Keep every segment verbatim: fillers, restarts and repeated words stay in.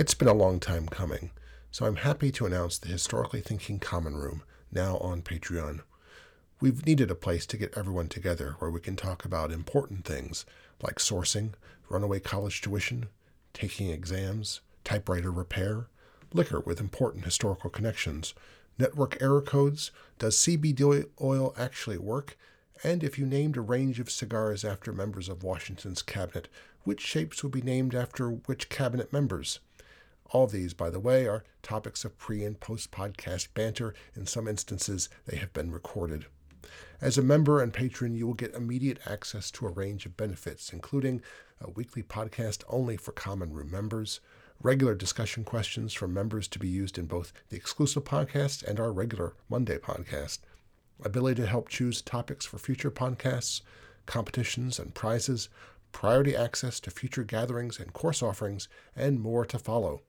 It's been a long time coming, so I'm happy to announce the Historically Thinking Common Room, now on Patreon. We've needed a place to get everyone together where we can talk about important things like sourcing, runaway college tuition, taking exams, typewriter repair, liquor with important historical connections, network error codes, does C B D oil actually work, and if you named a range of cigars after members of Washington's cabinet, which shapes would be named after which cabinet members? All these, by the way, are topics of pre- and post-podcast banter. In some instances, they have been recorded. As a member and patron, you will get immediate access to a range of benefits, including a weekly podcast only for Common Room members, regular discussion questions from members to be used in both the exclusive podcast and our regular Monday podcast, ability to help choose topics for future podcasts, competitions and prizes, priority access to future gatherings and course offerings, and more to follow.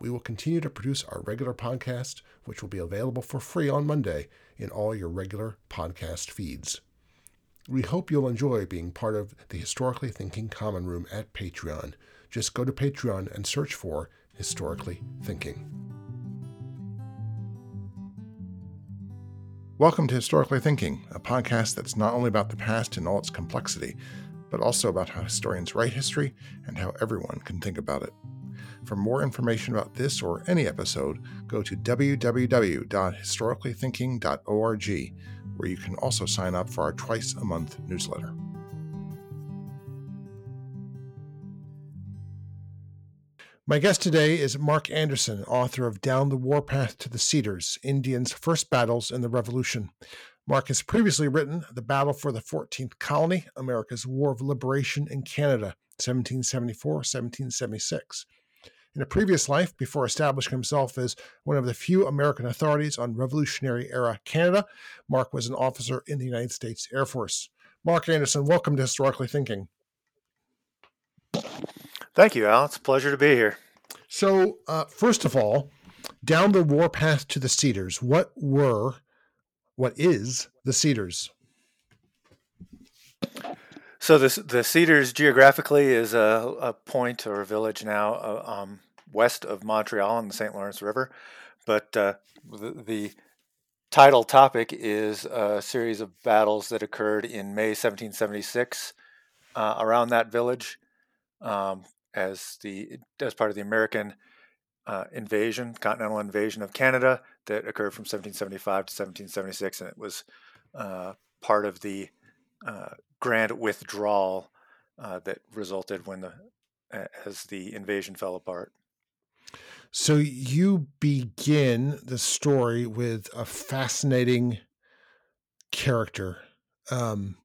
We will continue to produce our regular podcast, which will be available for free on Monday in all your regular podcast feeds. We hope you'll enjoy being part of the Historically Thinking Common Room at Patreon. Just go to Patreon and search for Historically Thinking. Welcome to Historically Thinking, a podcast that's not only about the past in all its complexity, but also about how historians write history and how everyone can think about it. For more information about this or any episode, go to w w w dot historically thinking dot org, where you can also sign up for our twice-a-month newsletter. My guest today is Mark Anderson, author of Down the War Path to the Cedars, Indians' First Battles in the Revolution. Mark has previously written The Battle for the fourteenth Colony, America's War of Liberation in Canada, seventeen seventy-four to seventeen seventy-six. In a previous life, before establishing himself as one of the few American authorities on Revolutionary-era Canada, Mark was an officer in the United States Air Force. Mark Anderson, welcome to Historically Thinking. Thank you, Al. It's a pleasure to be here. So, uh, first of all, Down the War Path to the Cedars. What were, what is the Cedars? So the the Cedars geographically is a, a point or a village now uh, um, west of Montreal on the Saint Lawrence River, but uh, the, the title topic is a series of battles that occurred in May seventeen seventy-six uh, around that village um, as the as part of the American uh, invasion, continental invasion of Canada that occurred from seventeen seventy-five to seventeen seventy-six, and it was uh, part of the uh, grand withdrawal uh, that resulted when the as the invasion fell apart. So you begin the story with a fascinating character. Um,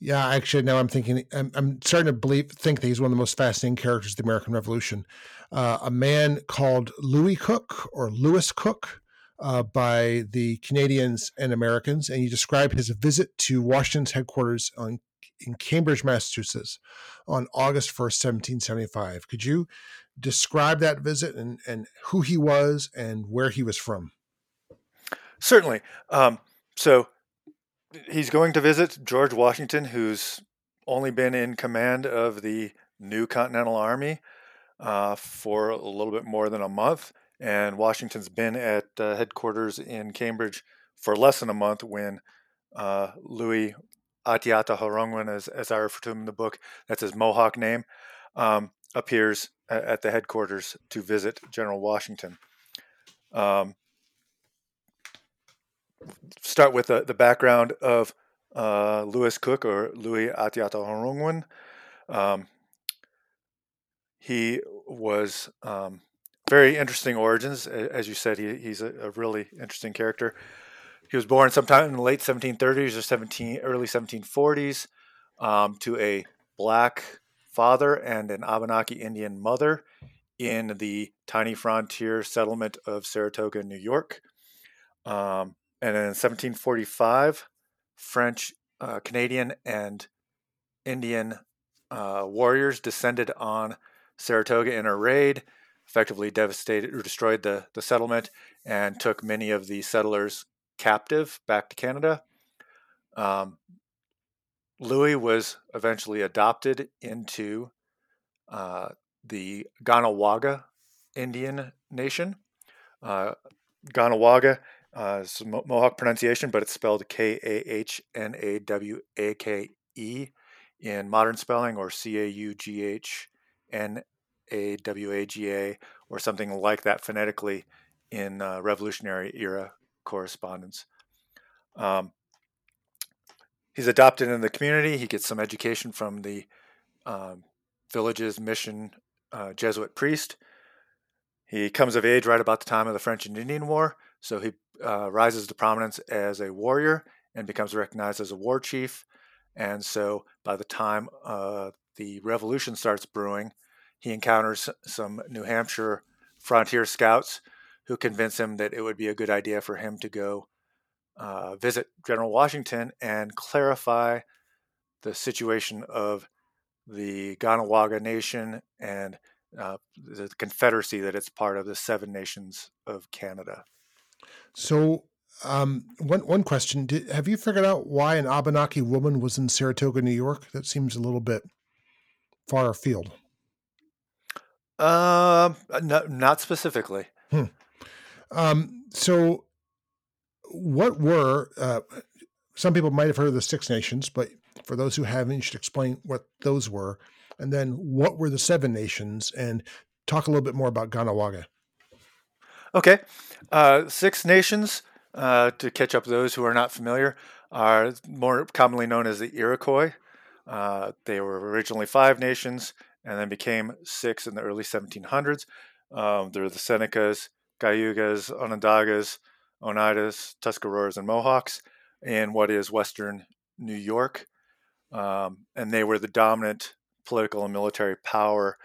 yeah, actually, now I'm thinking I'm, I'm starting to believe think that he's one of the most fascinating characters of the American Revolution. Uh, a man called Louis Cook or Lewis Cook. Uh, by the Canadians and Americans, and you describe his visit to Washington's headquarters on, in Cambridge, Massachusetts, on August first, seventeen seventy-five. Could you describe that visit and, and who he was and where he was from? Certainly. Um, so he's going to visit George Washington, who's only been in command of the new Continental Army uh, for a little bit more than a month. And Washington's been at uh, headquarters in Cambridge for less than a month when uh, Louis Atiatoharongwen, as, as I refer to him in the book, that's his Mohawk name, um, appears at the headquarters to visit General Washington. Um, start with the, the background of uh, Lewis Cook or Louis Atiatoharongwen. Um, he was... Um, Very interesting origins. As you said, he, he's a, a really interesting character. He was born sometime in the late seventeen thirties or seventeen, early seventeen forties um, to a black father and an Abenaki Indian mother in the tiny frontier settlement of Saratoga, New York. Um, and in seventeen forty-five, French, uh, Canadian, and Indian uh, warriors descended on Saratoga in a raid, effectively devastated or destroyed the, the settlement and took many of the settlers captive back to Canada. Um, Louis was eventually adopted into uh, the Kahnawake Indian Nation. Uh, Kahnawake uh, is Mohawk pronunciation, but it's spelled K A H N A W A K E in modern spelling, or C A U G H N A W A G A, or something like that phonetically in uh, Revolutionary Era correspondence. Um, he's adopted in the community. He gets some education from the um, village's mission uh, Jesuit priest. He comes of age right about the time of the French and Indian War, so he uh, rises to prominence as a warrior and becomes recognized as a war chief. And so by the time uh, the revolution starts brewing, he encounters some New Hampshire frontier scouts who convince him that it would be a good idea for him to go uh, visit General Washington and clarify the situation of the Kahnawake Nation and uh, the Confederacy that it's part of, the Seven Nations of Canada. So um, one, one question, Did, have you figured out why an Abenaki woman was in Saratoga, New York? That seems a little bit far afield. Um, uh, no, not specifically. Hmm. Um, so what were, uh, some people might've heard of the Six Nations, but for those who haven't, you should explain what those were. And then what were the Seven Nations, and talk a little bit more about Kahnawake. Okay. Uh, Six Nations, uh, to catch up those who are not familiar, are more commonly known as the Iroquois. Uh, they were originally five nations and then became six in the early seventeen hundreds. Um, there were the Senecas, Cayugas, Onondagas, Oneidas, Tuscaroras, and Mohawks in what is Western New York. Um, and they were the dominant political and military power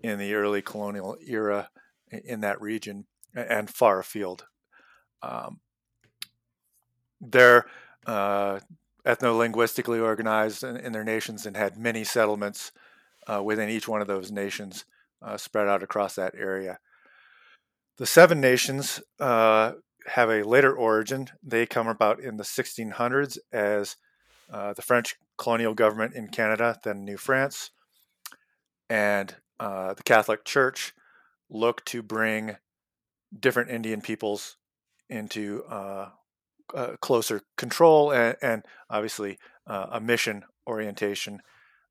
in the early colonial era in that region and far afield. Um, they're uh, ethno-linguistically organized in, in their nations and had many settlements uh, within each one of those nations, Uh, spread out across that area. The Seven Nations uh, have a later origin. They come about in the sixteen hundreds as uh, the French colonial government in Canada, then New France, and uh, the Catholic Church looked to bring different Indian peoples into uh, uh, closer control and, and obviously uh, a mission orientation,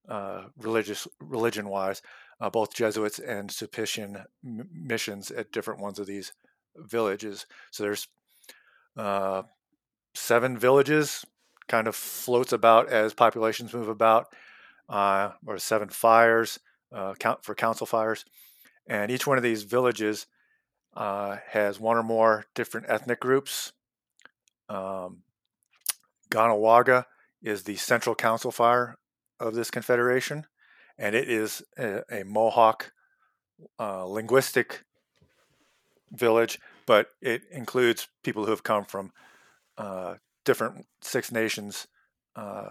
uh, religious religion-wise. Uh, both Jesuits and Sulpician m- missions at different ones of these villages. So there's uh, seven villages, kind of floats about as populations move about, uh, or seven fires, uh, count for council fires. And each one of these villages uh, has one or more different ethnic groups. Um, Kahnawake is the central council fire of this confederation. And it is a, a Mohawk uh, linguistic village, but it includes people who have come from uh, different Six Nations uh,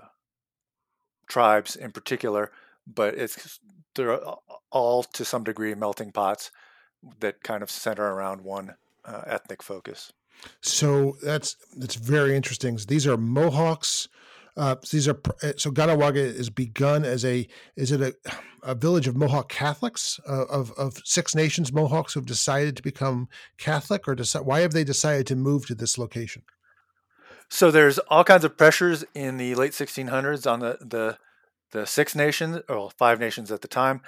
tribes in particular, but it's they're all to some degree melting pots that kind of center around one uh, ethnic focus. So that's that's very interesting. These are Mohawks. Uh, so these are so Kahnawake is begun as a is it a, a village of Mohawk Catholics uh, of of Six Nations Mohawks who've decided to become Catholic, or decide, why have they decided to move to this location? So there's all kinds of pressures in the late sixteen hundreds on the the, the Six Nations or Five Nations at the time,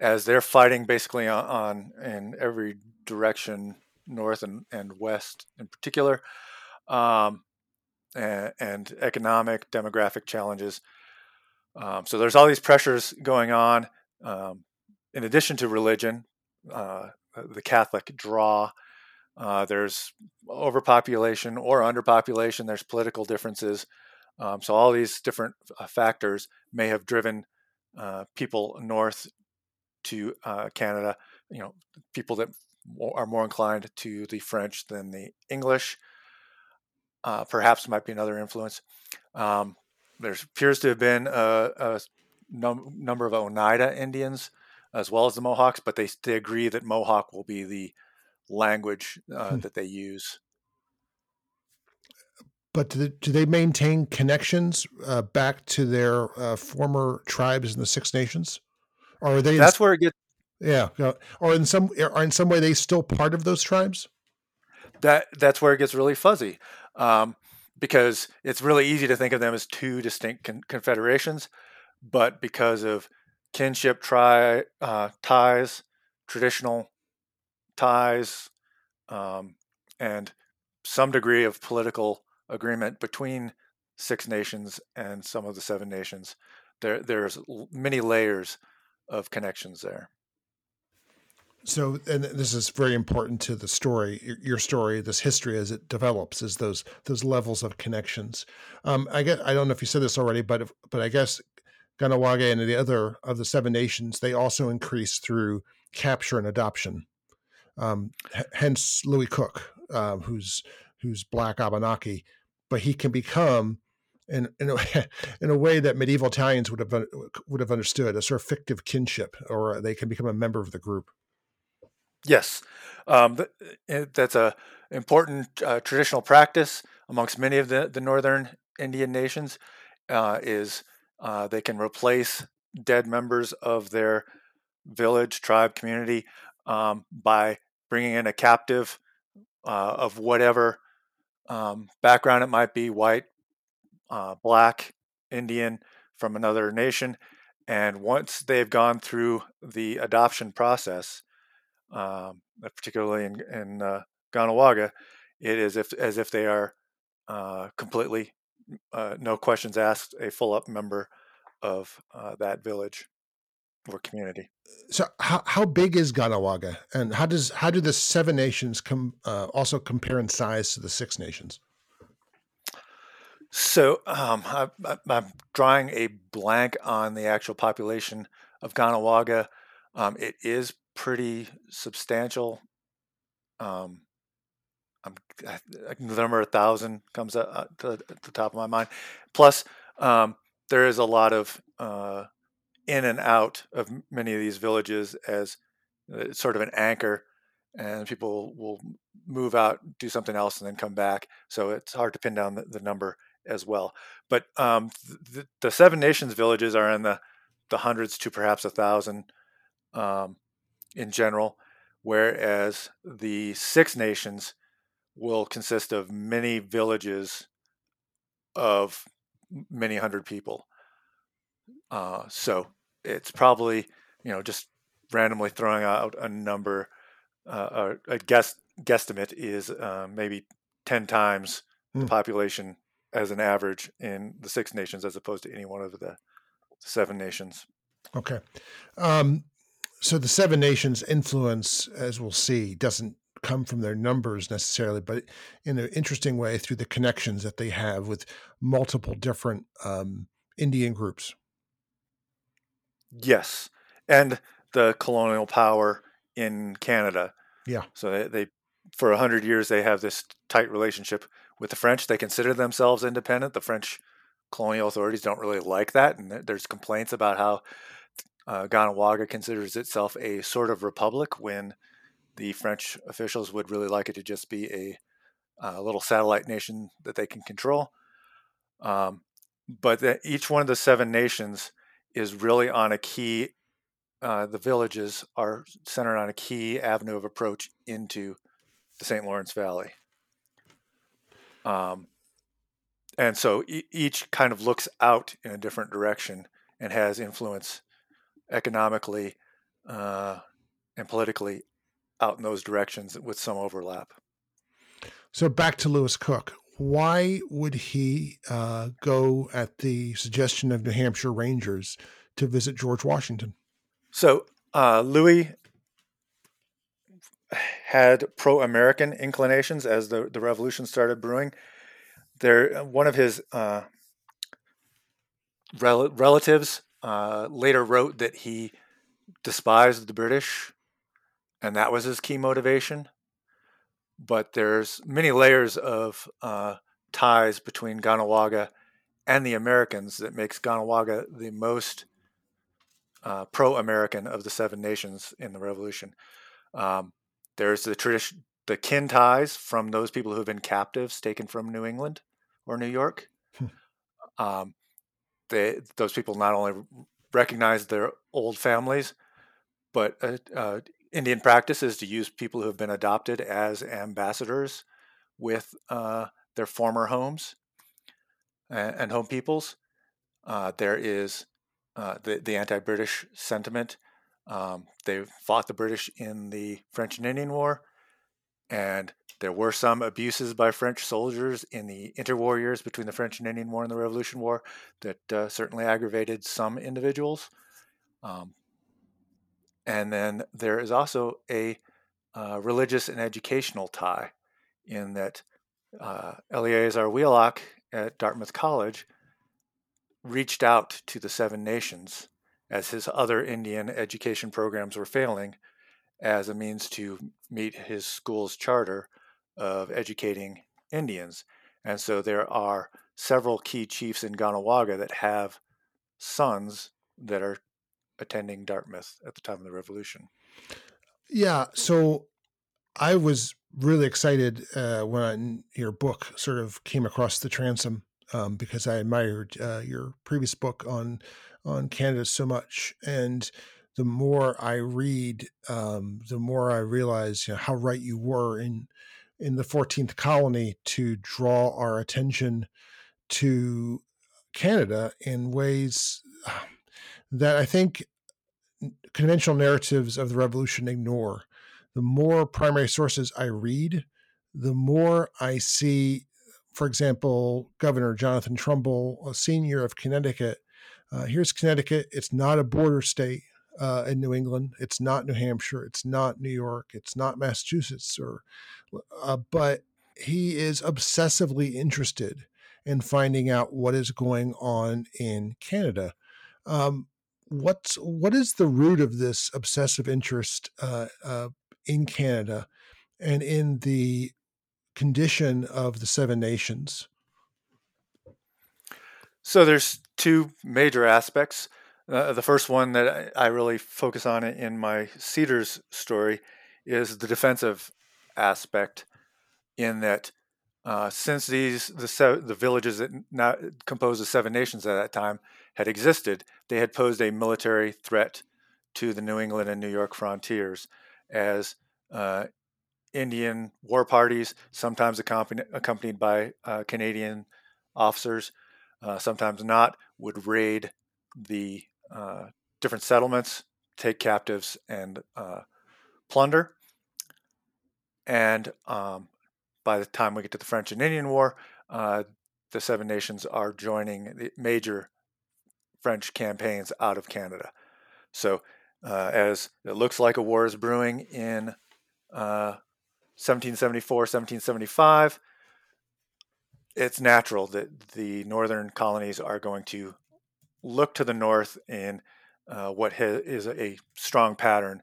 as they're fighting basically on, on in every direction, north and, and west in particular. Um, and economic, demographic challenges. Um, so there's all these pressures going on. Um, in addition to religion, uh, the Catholic draw, uh, there's overpopulation or underpopulation, there's political differences. Um, so all these different uh, factors may have driven uh, people north to uh, Canada, you know, people that are more inclined to the French than the English. Uh, perhaps might be another influence. Um, there appears to have been a, a num- number of Oneida Indians as well as the Mohawks, but they, they agree that Mohawk will be the language uh, hmm. that they use. But do they, do they maintain connections uh, back to their uh, former tribes in the Six Nations? Or are they? That's in- where it gets. Yeah, or in some or in some way they still part of those tribes? That that's where it gets really fuzzy, um, because it's really easy to think of them as two distinct con- confederations, but because of kinship tri- uh, ties, traditional ties, um, and some degree of political agreement between Six Nations and some of the Seven Nations, there there's many layers of connections there. So, and this is very important to the story, your story, this history as it develops, is those those levels of connections. Um, I get, I don't know if you said this already, but if, but I guess Kahnawake and the other of the Seven Nations, they also increase through capture and adoption. Um, h- hence Louis Cook, uh, who's who's Black Abenaki, but he can become, in in a, in a way that medieval Italians would have would have understood, a sort of fictive kinship, or they can become a member of the group. Yes, um, th- that's a important uh, traditional practice amongst many of the, the northern Indian nations. Uh, is uh, they can replace dead members of their village, tribe, community um, by bringing in a captive uh, of whatever um, background it might be, white, uh, black, Indian, from another nation. And once they've gone through the adoption process, Um, particularly in, in uh, Kahnawake, it is if, as if they are uh, completely, uh, no questions asked, a full-up member of uh, that village or community. So, how how big is Kahnawake, and how does how do the Seven Nations com, uh, also compare in size to the Six Nations? So, um, I, I, I'm drawing a blank on the actual population of Kahnawake. Um, it is pretty substantial. Um, I'm, I, the number a thousand comes up to, to the top of my mind. Plus, um, there is a lot of uh, in and out of many of these villages as uh, sort of an anchor, and people will move out, do something else, and then come back. So it's hard to pin down the, the number as well. But um, the, the Seven Nations villages are in the, the hundreds to perhaps a thousand. Um, in general, whereas the Six Nations will consist of many villages of many hundred people. Uh, so it's probably, you know, just randomly throwing out a number, uh, or a guess, guesstimate is uh, maybe ten times mm. the population as an average in the Six Nations as opposed to any one of the Seven Nations. Okay. Um, So the Seven Nations' influence, as we'll see, doesn't come from their numbers necessarily, but in an interesting way through the connections that they have with multiple different um, Indian groups. Yes, and the colonial power in Canada. Yeah. So they, they for a hundred years, they have this tight relationship with the French. They consider themselves independent. The French colonial authorities don't really like that, and there's complaints about how Uh, Kahnawake considers itself a sort of republic when the French officials would really like it to just be a, a little satellite nation that they can control. Um, but the, each one of the Seven Nations is really on a key, uh, the villages are centered on a key avenue of approach into the Saint Lawrence Valley. Um, and so e- each kind of looks out in a different direction and has influence economically uh, and politically out in those directions with some overlap. So back to Louis Cook. Why would he uh, go at the suggestion of New Hampshire Rangers to visit George Washington? So uh, Louis had pro-American inclinations as the, the revolution started brewing. There, one of his uh, rel- relatives Uh, later wrote that he despised the British, and that was his key motivation. But there's many layers of uh, ties between Kahnawake and the Americans that makes Kahnawake the most uh, pro-American of the Seven Nations in the Revolution. Um, there's the tradition, the kin ties from those people who have been captives taken from New England or New York. um, They, those people not only recognize their old families, But uh, uh, Indian practice is to use people who have been adopted as ambassadors with uh, their former homes and, and home peoples. Uh, there is uh, the, the anti-British sentiment. Um, they fought the British in the French and Indian War, and there were some abuses by French soldiers in the interwar years between the French and Indian War and the Revolution War that uh, certainly aggravated some individuals. Um, and then there is also a uh, religious and educational tie in that uh, Eleazar Wheelock at Dartmouth College reached out to the Seven Nations as his other Indian education programs were failing, as a means to meet his school's charter of educating Indians. And so there are several key chiefs in Kahnawake that have sons that are attending Dartmouth at the time of the Revolution. Yeah, so I was really excited uh, when I, your book sort of came across the transom, um, because I admired uh, your previous book on on Canada so much. And the more I read, um, the more I realize, you know, how right you were in in the fourteenth colony to draw our attention to Canada in ways that I think conventional narratives of the revolution ignore. The more primary sources I read, the more I see, for example, Governor Jonathan Trumbull, a senior of Connecticut. Uh, here's Connecticut. It's not a border state. Uh, in New England, it's not New Hampshire, it's not New York, it's not Massachusetts, or uh, but he is obsessively interested in finding out what is going on in Canada. Um, what's what is the root of this obsessive interest uh, uh, in Canada and in the condition of the Seven Nations? So there's two major aspects. Uh, the first one that I, I really focus on in my Cedars story is the defensive aspect, in that uh, since these the se- the villages that now composed the Seven Nations at that time had existed, they had posed a military threat to the New England and New York frontiers as uh, Indian war parties, sometimes accompanied, accompanied by uh, Canadian officers, uh, sometimes not, would raid the Uh, different settlements, take captives, and uh, plunder. And um, by the time we get to the French and Indian War, uh, the Seven Nations are joining the major French campaigns out of Canada. So uh, as it looks like a war is brewing in uh, seventeen seventy-four, seventeen seventy-five, it's natural that the northern colonies are going to look to the north in uh, what ha- is a strong pattern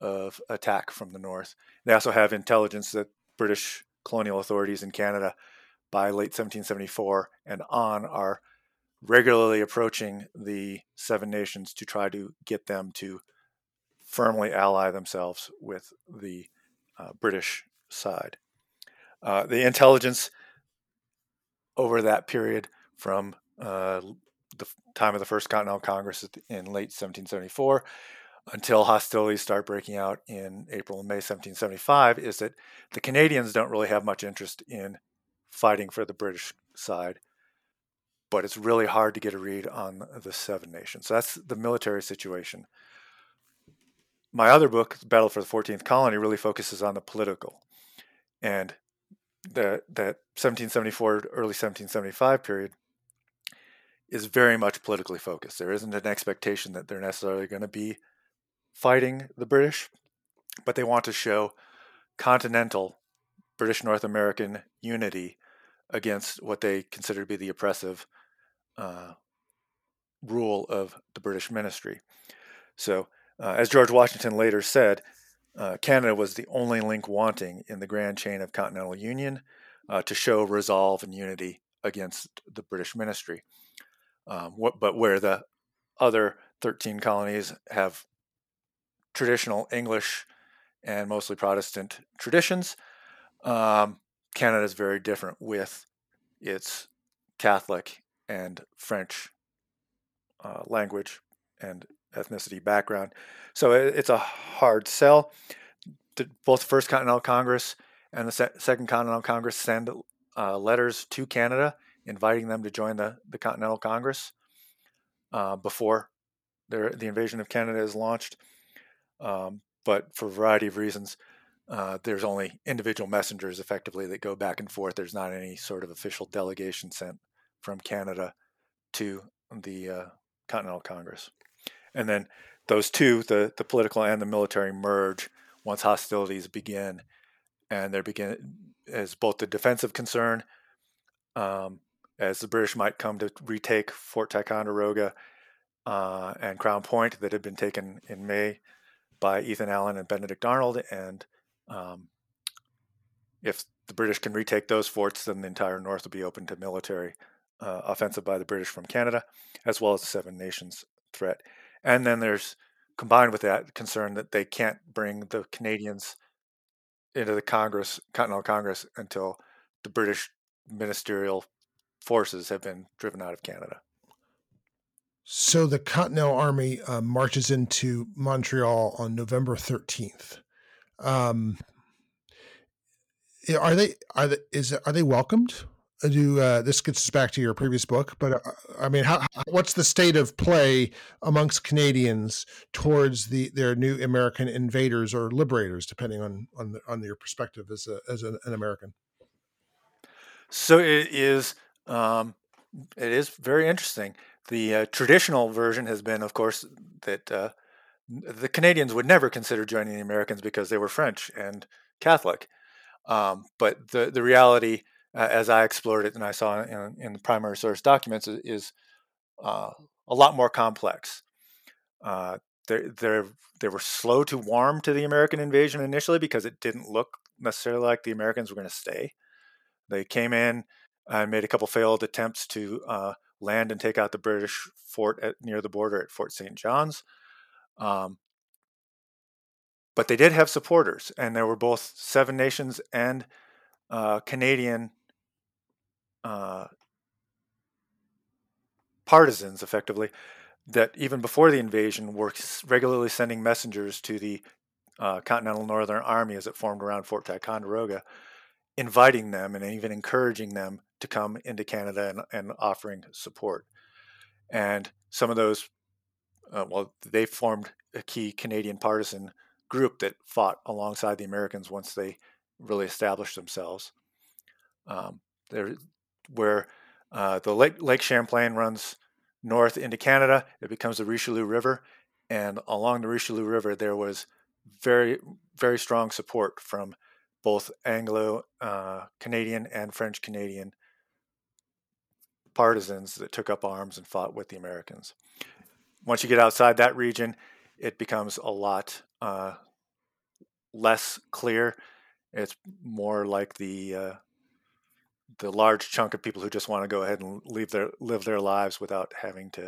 of attack from the north. They also have intelligence that British colonial authorities in Canada by late seventeen seventy-four and on are regularly approaching the Seven Nations to try to get them to firmly ally themselves with the uh, British side. Uh, the intelligence over that period from uh, the time of the First Continental Congress in late seventeen seventy-four until hostilities start breaking out in April and May seventeen seventy-five is that the Canadians don't really have much interest in fighting for the British side, but it's really hard to get a read on the Seven Nations. So that's the military situation. My other book, The Battle for the fourteenth Colony, really focuses on the political, and the, that seventeen seventy-four, early seventeen seventy-five period is very much politically focused. There isn't an expectation that they're necessarily going to be fighting the British, but they want to show continental British North American unity against what they consider to be the oppressive uh, rule of the British ministry. So, uh, as George Washington later said, uh, Canada was the only link wanting in the grand chain of continental union uh, to show resolve and unity against the British ministry. Um, what, but where the other thirteen colonies have traditional English and mostly Protestant traditions, um, Canada is very different with its Catholic and French uh, language and ethnicity background. So it's a hard sell. Both the First Continental Congress and the Se- Second Continental Congress send uh, letters to Canada inviting them to join the, the Continental Congress uh, before their, the invasion of Canada is launched. Um, but for a variety of reasons, uh, there's only individual messengers effectively that go back and forth. There's not any sort of official delegation sent from Canada to the uh, Continental Congress. And then those two, the, the political and the military, merge once hostilities begin, and there begin as both the defensive concern, um, as the British might come to retake Fort Ticonderoga uh, and Crown Point that had been taken in May by Ethan Allen and Benedict Arnold, and um, if the British can retake those forts, then the entire North will be open to military uh, offensive by the British from Canada, as well as the Seven Nations threat. And then there's, combined with that, concern that they can't bring the Canadians into the Congress, Continental Congress, until the British ministerial forces have been driven out of Canada. So the Continental Army uh, marches into Montreal on November thirteenth. Um, are they are they is are they welcomed? Do uh, this gets us back to your previous book, but uh, I mean, how, how, what's the state of play amongst Canadians towards the their new American invaders or liberators, depending on on, the, on your perspective as a, as an, an American? So it is um, it is very interesting. The uh, traditional version has been, of course, that uh, the Canadians would never consider joining the Americans because they were French and Catholic, um, but the the reality, Uh, as I explored it and I saw in, in the primary source documents, is, is uh, a lot more complex. Uh, they they were slow to warm to the American invasion initially because it didn't look necessarily like the Americans were going to stay. They came in and made a couple failed attempts to uh, land and take out the British fort at, near the border at Fort Saint John's. Um, but they did have supporters, and there were both Seven Nations and uh, Canadian Uh, partisans, effectively, that even before the invasion were regularly sending messengers to the uh, Continental Northern Army as it formed around Fort Ticonderoga, inviting them and even encouraging them to come into Canada and, and offering support. And some of those, uh, well, they formed a key Canadian partisan group that fought alongside the Americans once they really established themselves. Um, there. Where uh, the Lake, Lake Champlain runs north into Canada, it becomes the Richelieu River, and along the Richelieu River, there was very, very strong support from both Anglo-Canadian uh, and French-Canadian partisans that took up arms and fought with the Americans. Once you get outside that region, it becomes a lot uh, less clear. It's more like the Uh, the large chunk of people who just want to go ahead and leave their live their lives without having to,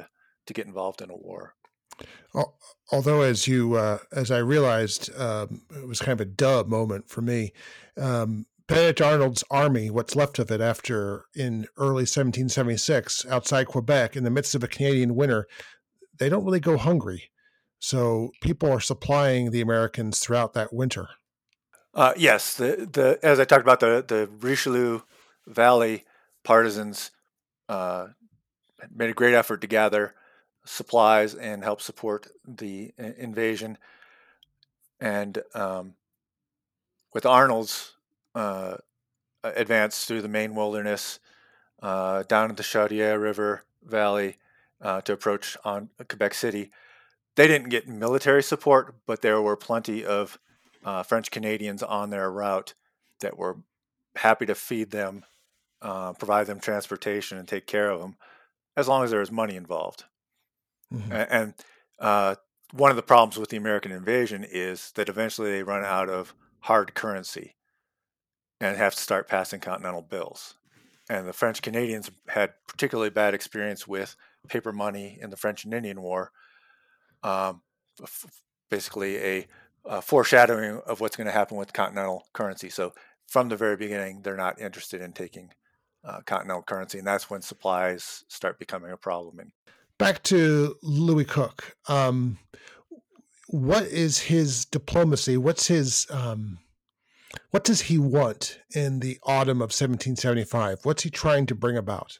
to get involved in a war. Although, as you uh, as I realized, um, it was kind of a duh moment for me. Um, Benedict Arnold's army, what's left of it after in early seventeen seventy-six, outside Quebec, in the midst of a Canadian winter, they don't really go hungry. So people are supplying the Americans throughout that winter. Uh, yes, the the as I talked about the the Richelieu Valley partisans uh, made a great effort to gather supplies and help support the invasion. And um, with Arnold's uh, advance through the Maine wilderness, uh, down at the Chaudière River Valley uh, to approach on Quebec City, they didn't get military support, but there were plenty of uh, French Canadians on their route that were happy to feed them, Uh, provide them transportation and take care of them, as long as there is money involved. Mm-hmm. And uh, one of the problems with the American invasion is that eventually they run out of hard currency and have to start passing continental bills. And the French Canadians had particularly bad experience with paper money in the French and Indian War, um, f- basically a, a foreshadowing of what's going to happen with continental currency. So from the very beginning, they're not interested in taking Uh, continental currency, and that's when supplies start becoming a problem. And back to Louis Cook. Um, what is his diplomacy? What's his um, what does he want in the autumn of seventeen seventy-five? What's he trying to bring about?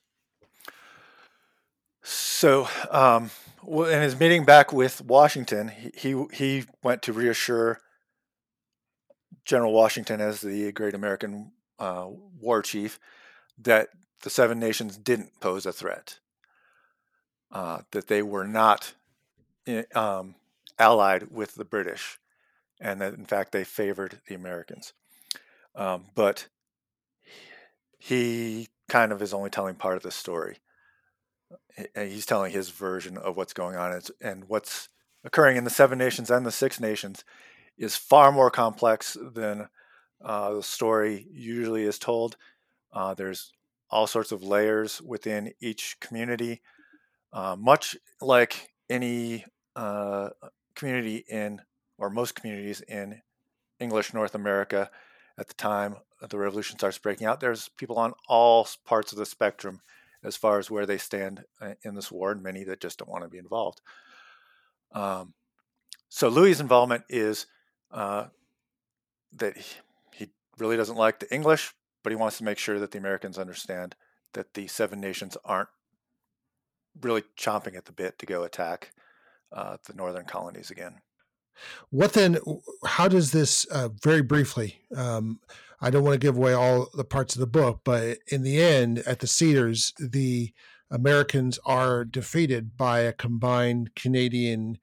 So, um, in his meeting back with Washington, he he went to reassure General Washington, as the great American uh, war chief, that the Seven Nations didn't pose a threat, uh, that they were not um, allied with the British, and that, in fact, they favored the Americans. Um, but he kind of is only telling part of the story. He's telling his version of what's going on, and what's occurring in the Seven Nations and the Six Nations is far more complex than uh, the story usually is told. Uh, there's all sorts of layers within each community, uh, much like any uh, community in, or most communities in English North America at the time the revolution starts breaking out. There's people on all parts of the spectrum as far as where they stand in this war, and many that just don't want to be involved. Um, so Louis's involvement is uh, that he, he really doesn't like the English, but he wants to make sure that the Americans understand that the Seven Nations aren't really chomping at the bit to go attack uh, the northern colonies again. What then, how does this, uh, very briefly, um, I don't want to give away all the parts of the book, but in the end, at the Cedars, the Americans are defeated by a combined Canadian,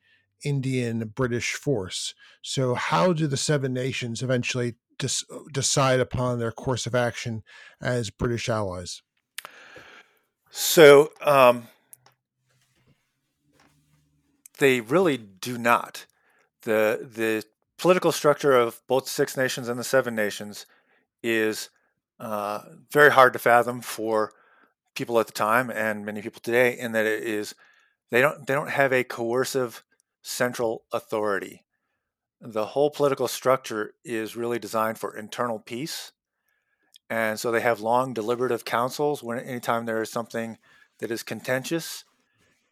Indian, British force. So how do the Seven Nations eventually dis- decide upon their course of action as British allies? So um, they really do not. The the political structure of both the Six Nations and the Seven Nations is uh, very hard to fathom for people at the time and many people today, in that it is they don't they don't have a coercive central authority. The whole political structure is really designed for internal peace, and so they have long deliberative councils when anytime there is something that is contentious,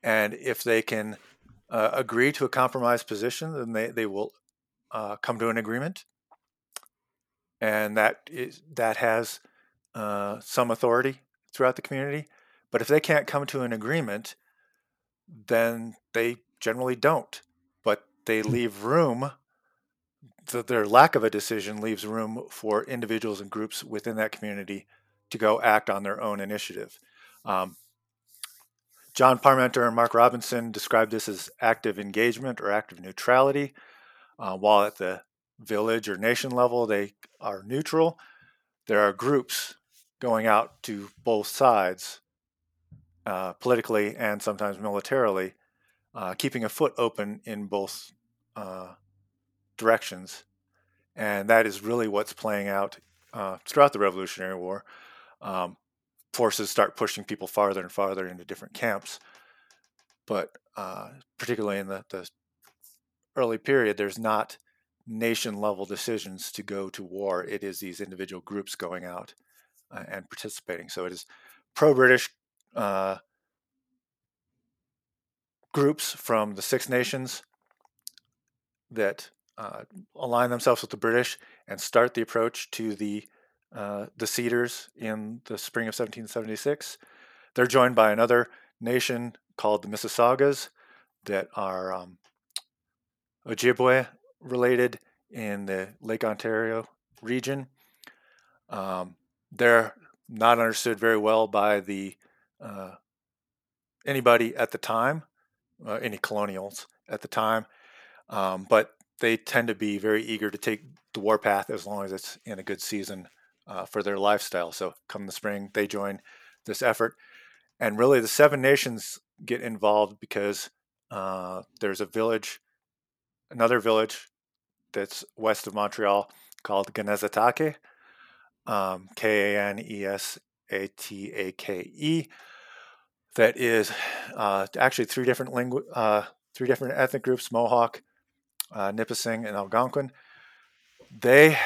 and if they can Uh, agree to a compromise position, then they, they will uh, come to an agreement. And that is, that has uh, some authority throughout the community. But if they can't come to an agreement, then they generally don't. But they leave room, the, their lack of a decision leaves room for individuals and groups within that community to go act on their own initiative. Um, John Parmenter and Mark Robinson described this as active engagement or active neutrality. Uh, while at the village or nation level, they are neutral. There are groups going out to both sides, uh, politically and sometimes militarily, uh, keeping a foot open in both uh, directions. And that is really what's playing out uh, throughout the Revolutionary War. Um, Forces start pushing people farther and farther into different camps. But uh, particularly in the, the early period, there's not nation-level decisions to go to war. It is these individual groups going out uh, and participating. So it is pro-British uh, groups from the Six Nations that uh, align themselves with the British and start the approach to the Uh, the Cedars in the spring of seventeen seventy-six. They're joined by another nation called the Mississaugas that are um, Ojibwe-related in the Lake Ontario region. Um, they're not understood very well by the uh, anybody at the time, uh, any colonials at the time, um, but they tend to be very eager to take the warpath as long as it's in a good season Uh, for their lifestyle. So come the spring, they join this effort. And really the Seven Nations get involved because uh, there's a village, another village that's west of Montreal called Kanesatake, um, K A N E S A T A K E, that is uh, actually three different lingu- uh, three different ethnic groups, Mohawk, uh, Nipissing, and Algonquin. They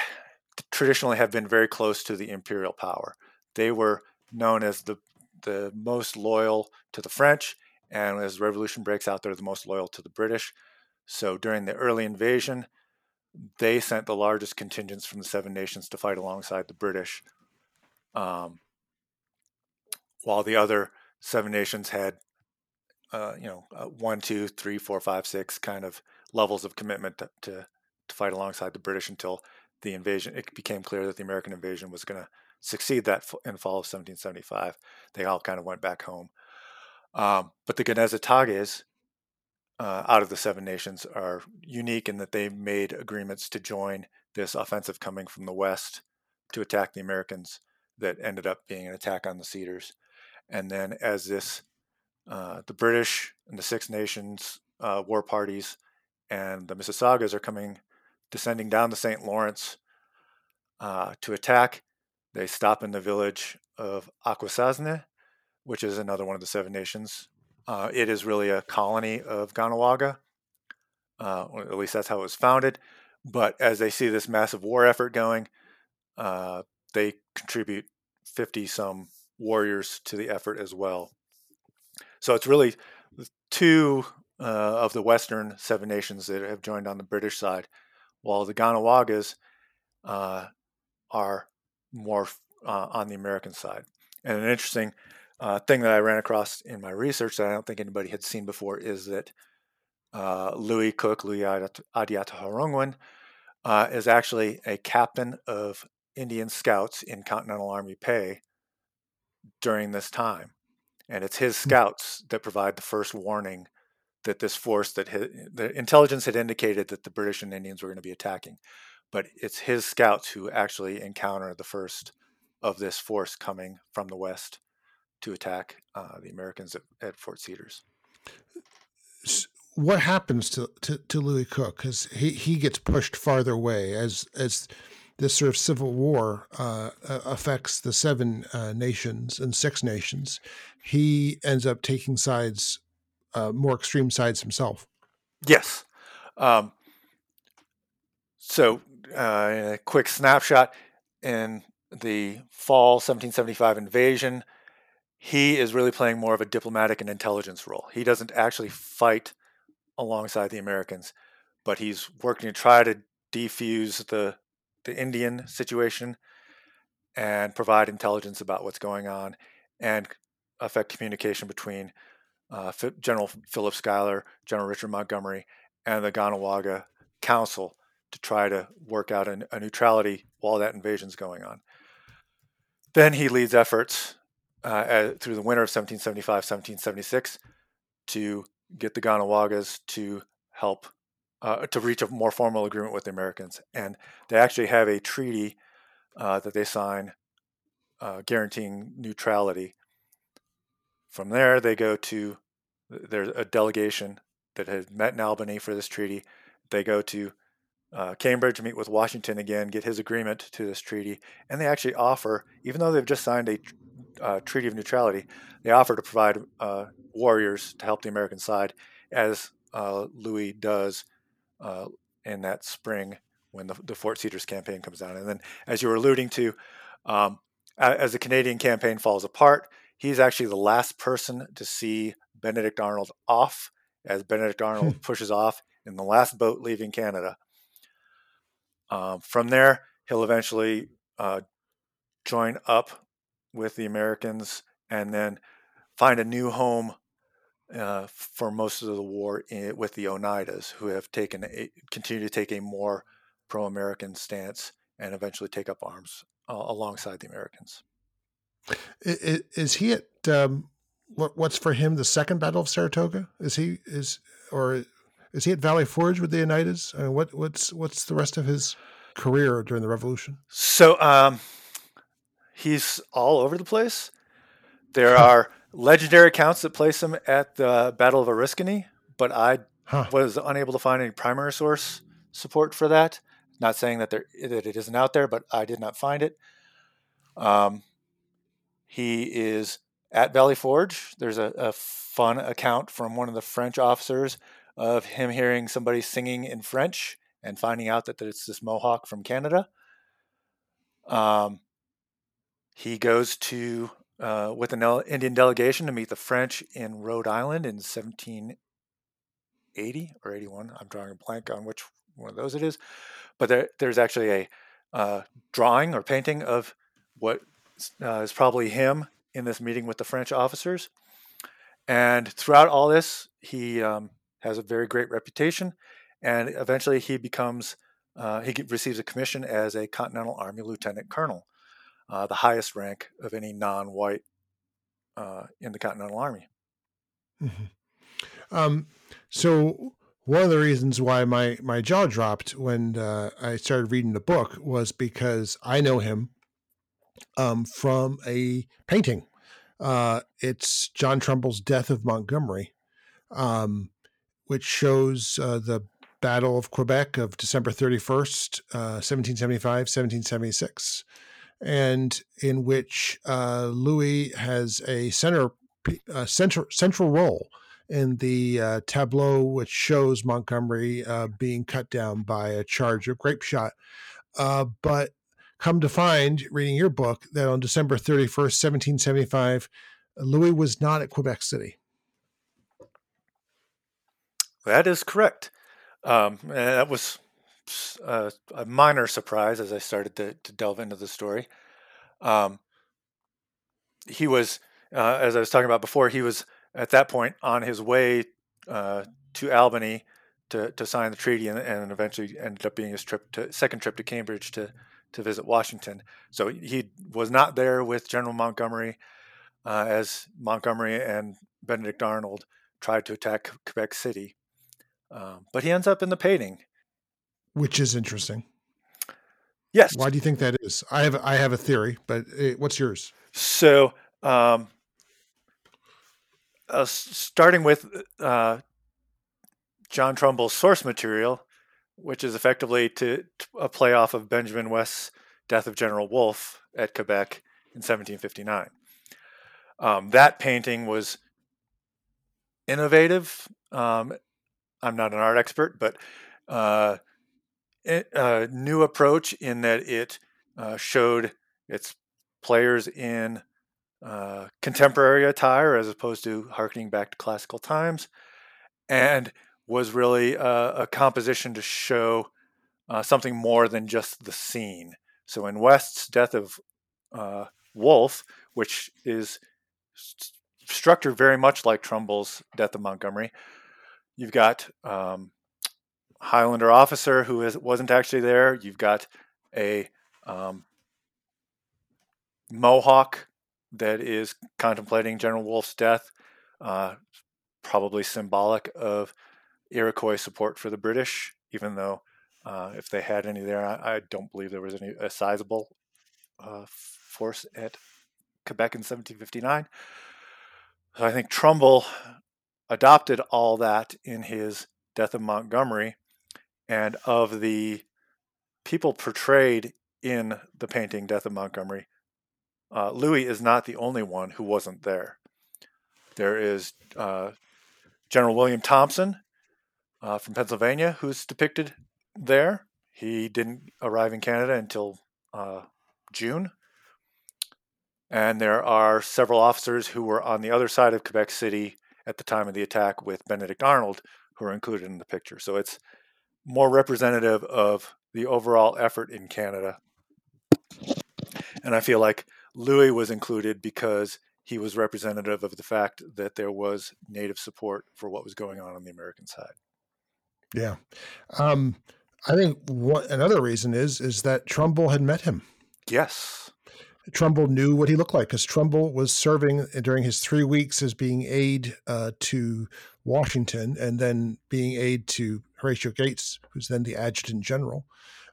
traditionally have been very close to the imperial power. They were known as the the most loyal to the French And as the revolution breaks out, they're the most loyal to the British. So during the early invasion, they sent the largest contingents from the Seven Nations to fight alongside the British, um, while the other Seven Nations had, uh, you know, uh, one, two, three, four, five, six kind of levels of commitment to, to to fight alongside the British until the invasion. It became clear that the American invasion was going to succeed that in the fall of seventeen seventy-five. They all kind of went back home. Um, but the Knesetages, uh, out of the Seven Nations, are unique in that they made agreements to join this offensive coming from the West to attack the Americans that ended up being an attack on the Cedars. And then as this, uh, the British and the Six Nations uh, war parties and the Mississaugas are coming, descending down the Saint Lawrence uh, to attack, they stop in the village of Akwesasne, which is another one of the Seven Nations. Uh, it is really a colony of Kahnawake, uh, or at least that's how it was founded. But as they see this massive war effort going, uh, they contribute fifty-some warriors to the effort as well. So it's really two uh, of the Western Seven Nations that have joined on the British side, while the Kahnawakes uh, are more uh, on the American side. And an interesting Uh, thing that I ran across in my research that I don't think anybody had seen before is that uh, Louis Cook, Louis Atiatoharongwen, uh, is actually a captain of Indian Scouts in Continental Army pay during this time. And it's his scouts that provide the first warning that this force that hit, the intelligence had indicated that the British and Indians were going to be attacking. But it's his scouts who actually encounter the first of this force coming from the West to attack uh, the Americans at, at Fort Cedars. What happens to, to, to Louis Cook? Because he, he gets pushed farther away as as this sort of civil war uh, affects the seven uh, nations and six nations. He ends up taking sides, uh, more extreme sides himself. Yes. Um, so uh, in a quick snapshot, in the fall seventeen seventy-five invasion, he is really playing more of a diplomatic and intelligence role. He doesn't actually fight alongside the Americans, but he's working to try to defuse the the Indian situation and provide intelligence about what's going on and affect communication between uh, General Philip Schuyler, General Richard Montgomery, and the Kahnawake Council to try to work out a, a neutrality while that invasion's going on. Then he leads efforts Uh, through the winter of seventeen seventy-five seventeen seventy-six to get the Kahnawakes to help uh, to reach a more formal agreement with the Americans. And they actually have a treaty uh, that they sign uh, guaranteeing neutrality. From there, they go to, there's a delegation that had met in Albany for this treaty. They go to Uh, Cambridge, meet with Washington again, get his agreement to this treaty, and they actually offer, even though they've just signed a uh, treaty of neutrality, they offer to provide uh, warriors to help the American side, as uh, Louis does uh, in that spring when the, the Fort Cedars campaign comes down. And then, as you were alluding to, um, as the Canadian campaign falls apart, he's actually the last person to see Benedict Arnold off, as Benedict Arnold pushes off in the last boat leaving Canada. Um, from there, he'll eventually uh, join up with the Americans and then find a new home uh, for most of the war in, with the Oneidas, who have taken a, continue to take a more pro-American stance and eventually take up arms uh, alongside the Americans. Is, is he at um, what, what's for him the second Battle of Saratoga? Is he is or? Is he at Valley Forge with the Oneidas? I mean, what, what's what's the rest of his career during the Revolution? So um, he's all over the place. There huh. are legendary accounts that place him at the Battle of Oriskany, but I huh. was unable to find any primary source support for that. Not saying that there that it isn't out there, but I did not find it. Um, he is at Valley Forge. There's a, a fun account from one of the French officers of him hearing somebody singing in French and finding out that, that it's this Mohawk from Canada. Um, he goes to uh, with an Indian delegation to meet the French in Rhode Island in seventeen eighty or eighty-one. I'm drawing a blank on which one of those it is. But there, there's actually a uh, drawing or painting of what uh, is probably him in this meeting with the French officers. And throughout all this, he um, has a very great reputation. And eventually he becomes, uh, he receives a commission as a Continental Army Lieutenant Colonel, uh, the highest rank of any non-white uh, in the Continental Army. Mm-hmm. Um, so one of the reasons why my, my jaw dropped when uh, I started reading the book was because I know him um, from a painting. Uh, it's John Trumbull's Death of Montgomery, um, which shows uh, the Battle of Quebec of December thirty-first, uh, seventeen seventy-five, seventeen seventy-six, and in which uh, Louis has a center, uh, central, central role in the uh, tableau, which shows Montgomery uh, being cut down by a charge of grape shot. Uh, but come to find, reading your book, that on December thirty-first, seventeen seventy-five, Louis was not at Quebec City. That is correct. Um, and that was a, a minor surprise as I started to, to delve into the story. Um, he was, uh, as I was talking about before, he was at that point on his way uh, to Albany to, to sign the treaty, and, and eventually ended up being his trip to second trip to Cambridge to. to visit Washington. So he was not there with General Montgomery uh, as Montgomery and Benedict Arnold tried to attack Quebec City. Um, but he ends up in the painting. Which is interesting. Yes. Why do you think that is? I have I have a theory, but it, what's yours? So um, uh, starting with uh, John Trumbull's source material, which is effectively to, to a play off of Benjamin West's Death of General Wolfe at Quebec in seventeen fifty-nine. Um, that painting was innovative. Um, I'm not an art expert, but uh, a uh, new approach in that it uh, showed its players in uh, contemporary attire as opposed to harkening back to classical times. And was really a, a composition to show uh, something more than just the scene. So in West's Death of uh, Wolfe, which is st- structured very much like Trumbull's Death of Montgomery, you've got um, Highlander officer who is, wasn't actually there. You've got a um, Mohawk that is contemplating General Wolfe's death, uh, probably symbolic of Iroquois support for the British, even though uh, if they had any there, I, I don't believe there was any a sizable uh, force at Quebec in seventeen fifty-nine. So I think Trumbull adopted all that in his Death of Montgomery, and of the people portrayed in the painting Death of Montgomery, uh, Louis is not the only one who wasn't there. There is uh, General William Thompson, Uh, from Pennsylvania, who's depicted there. He didn't arrive in Canada until uh, June. And there are several officers who were on the other side of Quebec City at the time of the attack with Benedict Arnold, who are included in the picture. So it's more representative of the overall effort in Canada. And I feel like Louis was included because he was representative of the fact that there was native support for what was going on on the American side. Yeah. Um, I think what, another reason is, is that Trumbull had met him. Yes. Trumbull knew what he looked like because Trumbull was serving during his three weeks as being aide uh, to Washington and then being aide to Horatio Gates, who's then the adjutant general.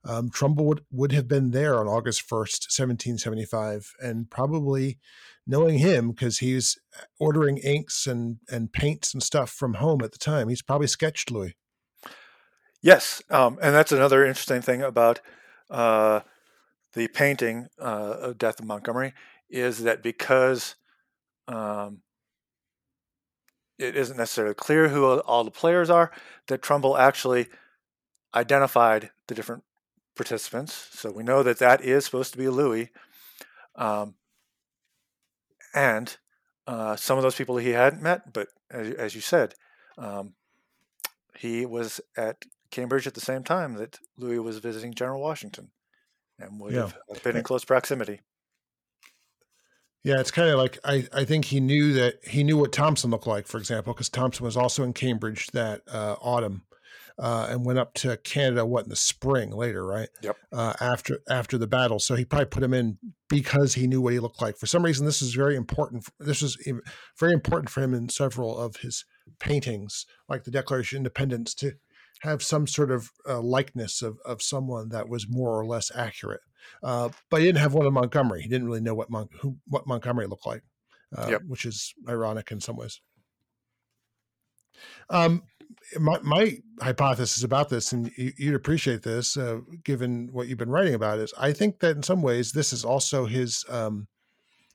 Um, Trumbull would, would have been there on August first, seventeen seventy-five, and probably knowing him because he's ordering inks and, and paints and stuff from home at the time. He's probably sketched Louis. Yes, um, and that's another interesting thing about uh, the painting uh, of Death of Montgomery is that because um, it isn't necessarily clear who all the players are, that Trumbull actually identified the different participants. So we know that that is supposed to be Louis. Um, And uh, some of those people he hadn't met, but as, as you said, um, he was at Cambridge at the same time that Louis was visiting General Washington and would yeah. have been in close proximity. Yeah, it's kind of like, I, I think he knew that he knew what Thompson looked like, for example, because Thompson was also in Cambridge that uh, autumn uh, and went up to Canada, what, in the spring later, right? Yep. Uh, after after the battle. So he probably put him in because he knew what he looked like. For some reason, this is very important. This is very important for him in several of his paintings, like the Declaration of Independence, to have some sort of uh, likeness of, of someone that was more or less accurate. Uh, but he didn't have one of Montgomery. He didn't really know what Mon- who, what Montgomery looked like, uh, yep. which is ironic in some ways. Um, my, my hypothesis about this, and you, you'd appreciate this, uh, given what you've been writing about, is I think that in some ways this is also his. Um,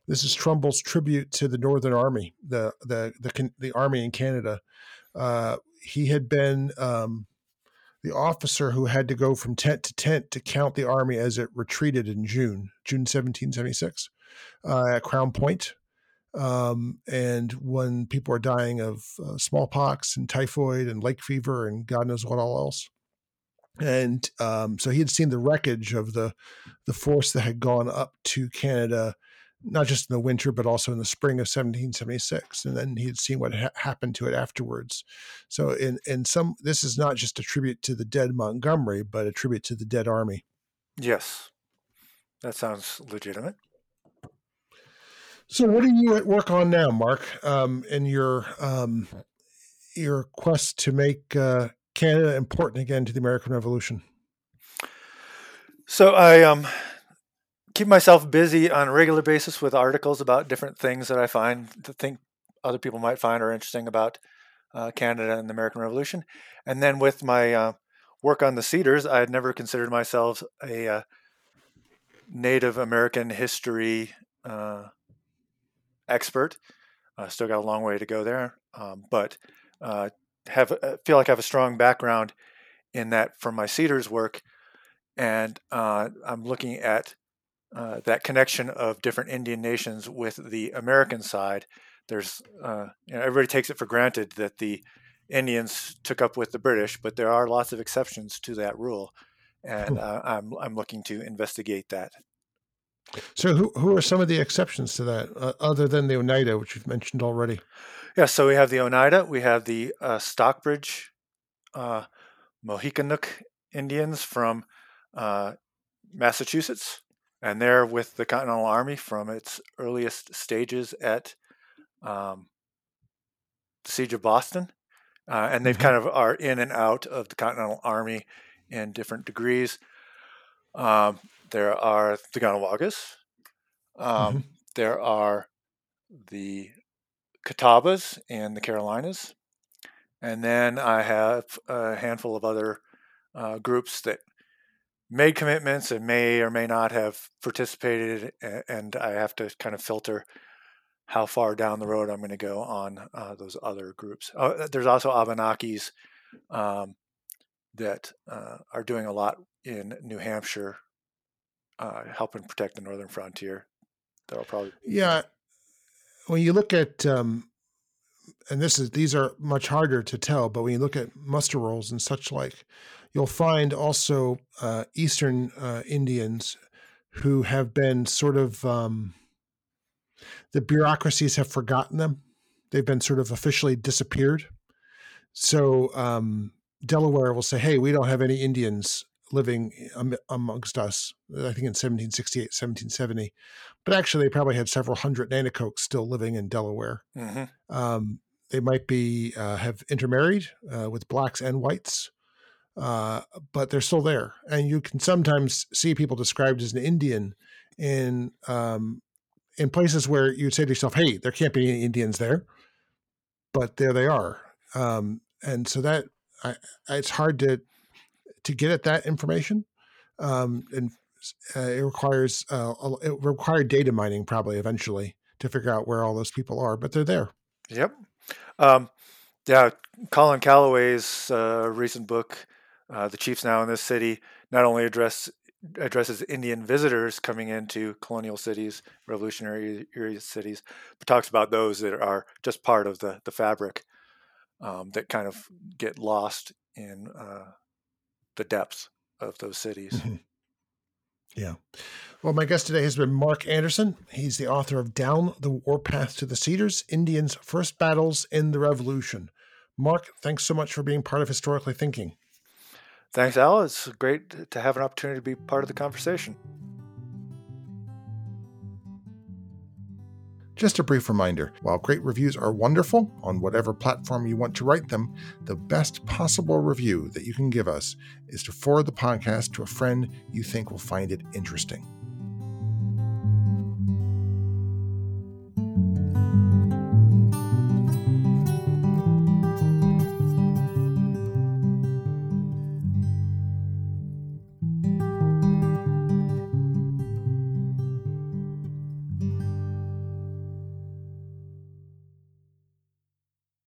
this is Trumbull's tribute to the Northern Army, the the the, the army in Canada. Uh, he had been. Um, The officer who had to go from tent to tent to count the army as it retreated in June, June seventeen seventy-six, uh, at Crown Point. Um, and when people are dying of uh, smallpox and typhoid and lake fever and God knows what all else. And um, so he had seen the wreckage of the, the force that had gone up to Canada, not just in the winter, but also in the spring of seventeen seventy-six. And then he had seen what ha- happened to it afterwards. So in, in some, this is not just a tribute to the dead Montgomery, but a tribute to the dead army. Yes. That sounds legitimate. So what are you at work on now, Mark, um, in your, um, your quest to make uh, Canada important again to the American Revolution? So I, um, keep myself busy on a regular basis with articles about different things that I find that think other people might find are interesting about uh, Canada and the American Revolution. And then with my uh, work on the Cedars, I had never considered myself a uh, Native American history uh, expert. I uh, still got a long way to go there, um, but uh, have uh, feel like I have a strong background in that from my Cedars work. And uh, I'm looking at Uh, that connection of different Indian nations with the American side. There's, uh, you know, everybody takes it for granted that the Indians took up with the British, but there are lots of exceptions to that rule, and uh, I'm I'm looking to investigate that. So, who who are some of the exceptions to that, uh, other than the Oneida, which you've mentioned already? Yeah, so we have the Oneida, we have the uh, Stockbridge, uh, Mohikanook Indians from uh, Massachusetts. And they're with the Continental Army from its earliest stages at um, the Siege of Boston. Uh, and they've kind of are in and out of the Continental Army in different degrees. Um, there are the Kahnawakes. Um, mm-hmm. There are the Catawbas in the Carolinas. And then I have a handful of other uh, groups that made commitments and may or may not have participated, and I have to kind of filter how far down the road I'm going to go on uh, those other groups. Uh, there's also Abenakis um, that uh, are doing a lot in New Hampshire, uh, helping protect the northern frontier. That'll probably yeah. When you look at um, and this is these are much harder to tell, but when you look at muster rolls and such like, you'll find also uh, Eastern uh, Indians who have been sort of, um, the bureaucracies have forgotten them. They've been sort of officially disappeared. So um, Delaware will say, hey, we don't have any Indians living am- amongst us, I think in seventeen sixty-eight, seventeen seventy. But actually, they probably had several hundred Nanticokes still living in Delaware. Mm-hmm. Um, they might be uh, have intermarried uh, with blacks and whites. Uh, but they're still there. And you can sometimes see people described as an Indian in um, in places where you'd say to yourself, hey, there can't be any Indians there. But there they are. Um, and so that I, it's hard to to get at that information. Um, and uh, it requires uh, it required data mining probably eventually to figure out where all those people are. But they're there. Yep. Um, yeah, Colin Calloway's uh, recent book, Uh, the Chiefs Now in This City, not only address addresses Indian visitors coming into colonial cities, revolutionary era cities, but talks about those that are just part of the, the fabric um, that kind of get lost in uh, the depths of those cities. Mm-hmm. Yeah. Well, my guest today has been Mark Anderson. He's the author of Down the War Path to the Cedars, Indians' First Battles in the Revolution. Mark, thanks so much for being part of Historically Thinking. Thanks, Al. It's great to have an opportunity to be part of the conversation. Just a brief reminder, while great reviews are wonderful on whatever platform you want to write them, the best possible review that you can give us is to forward the podcast to a friend you think will find it interesting.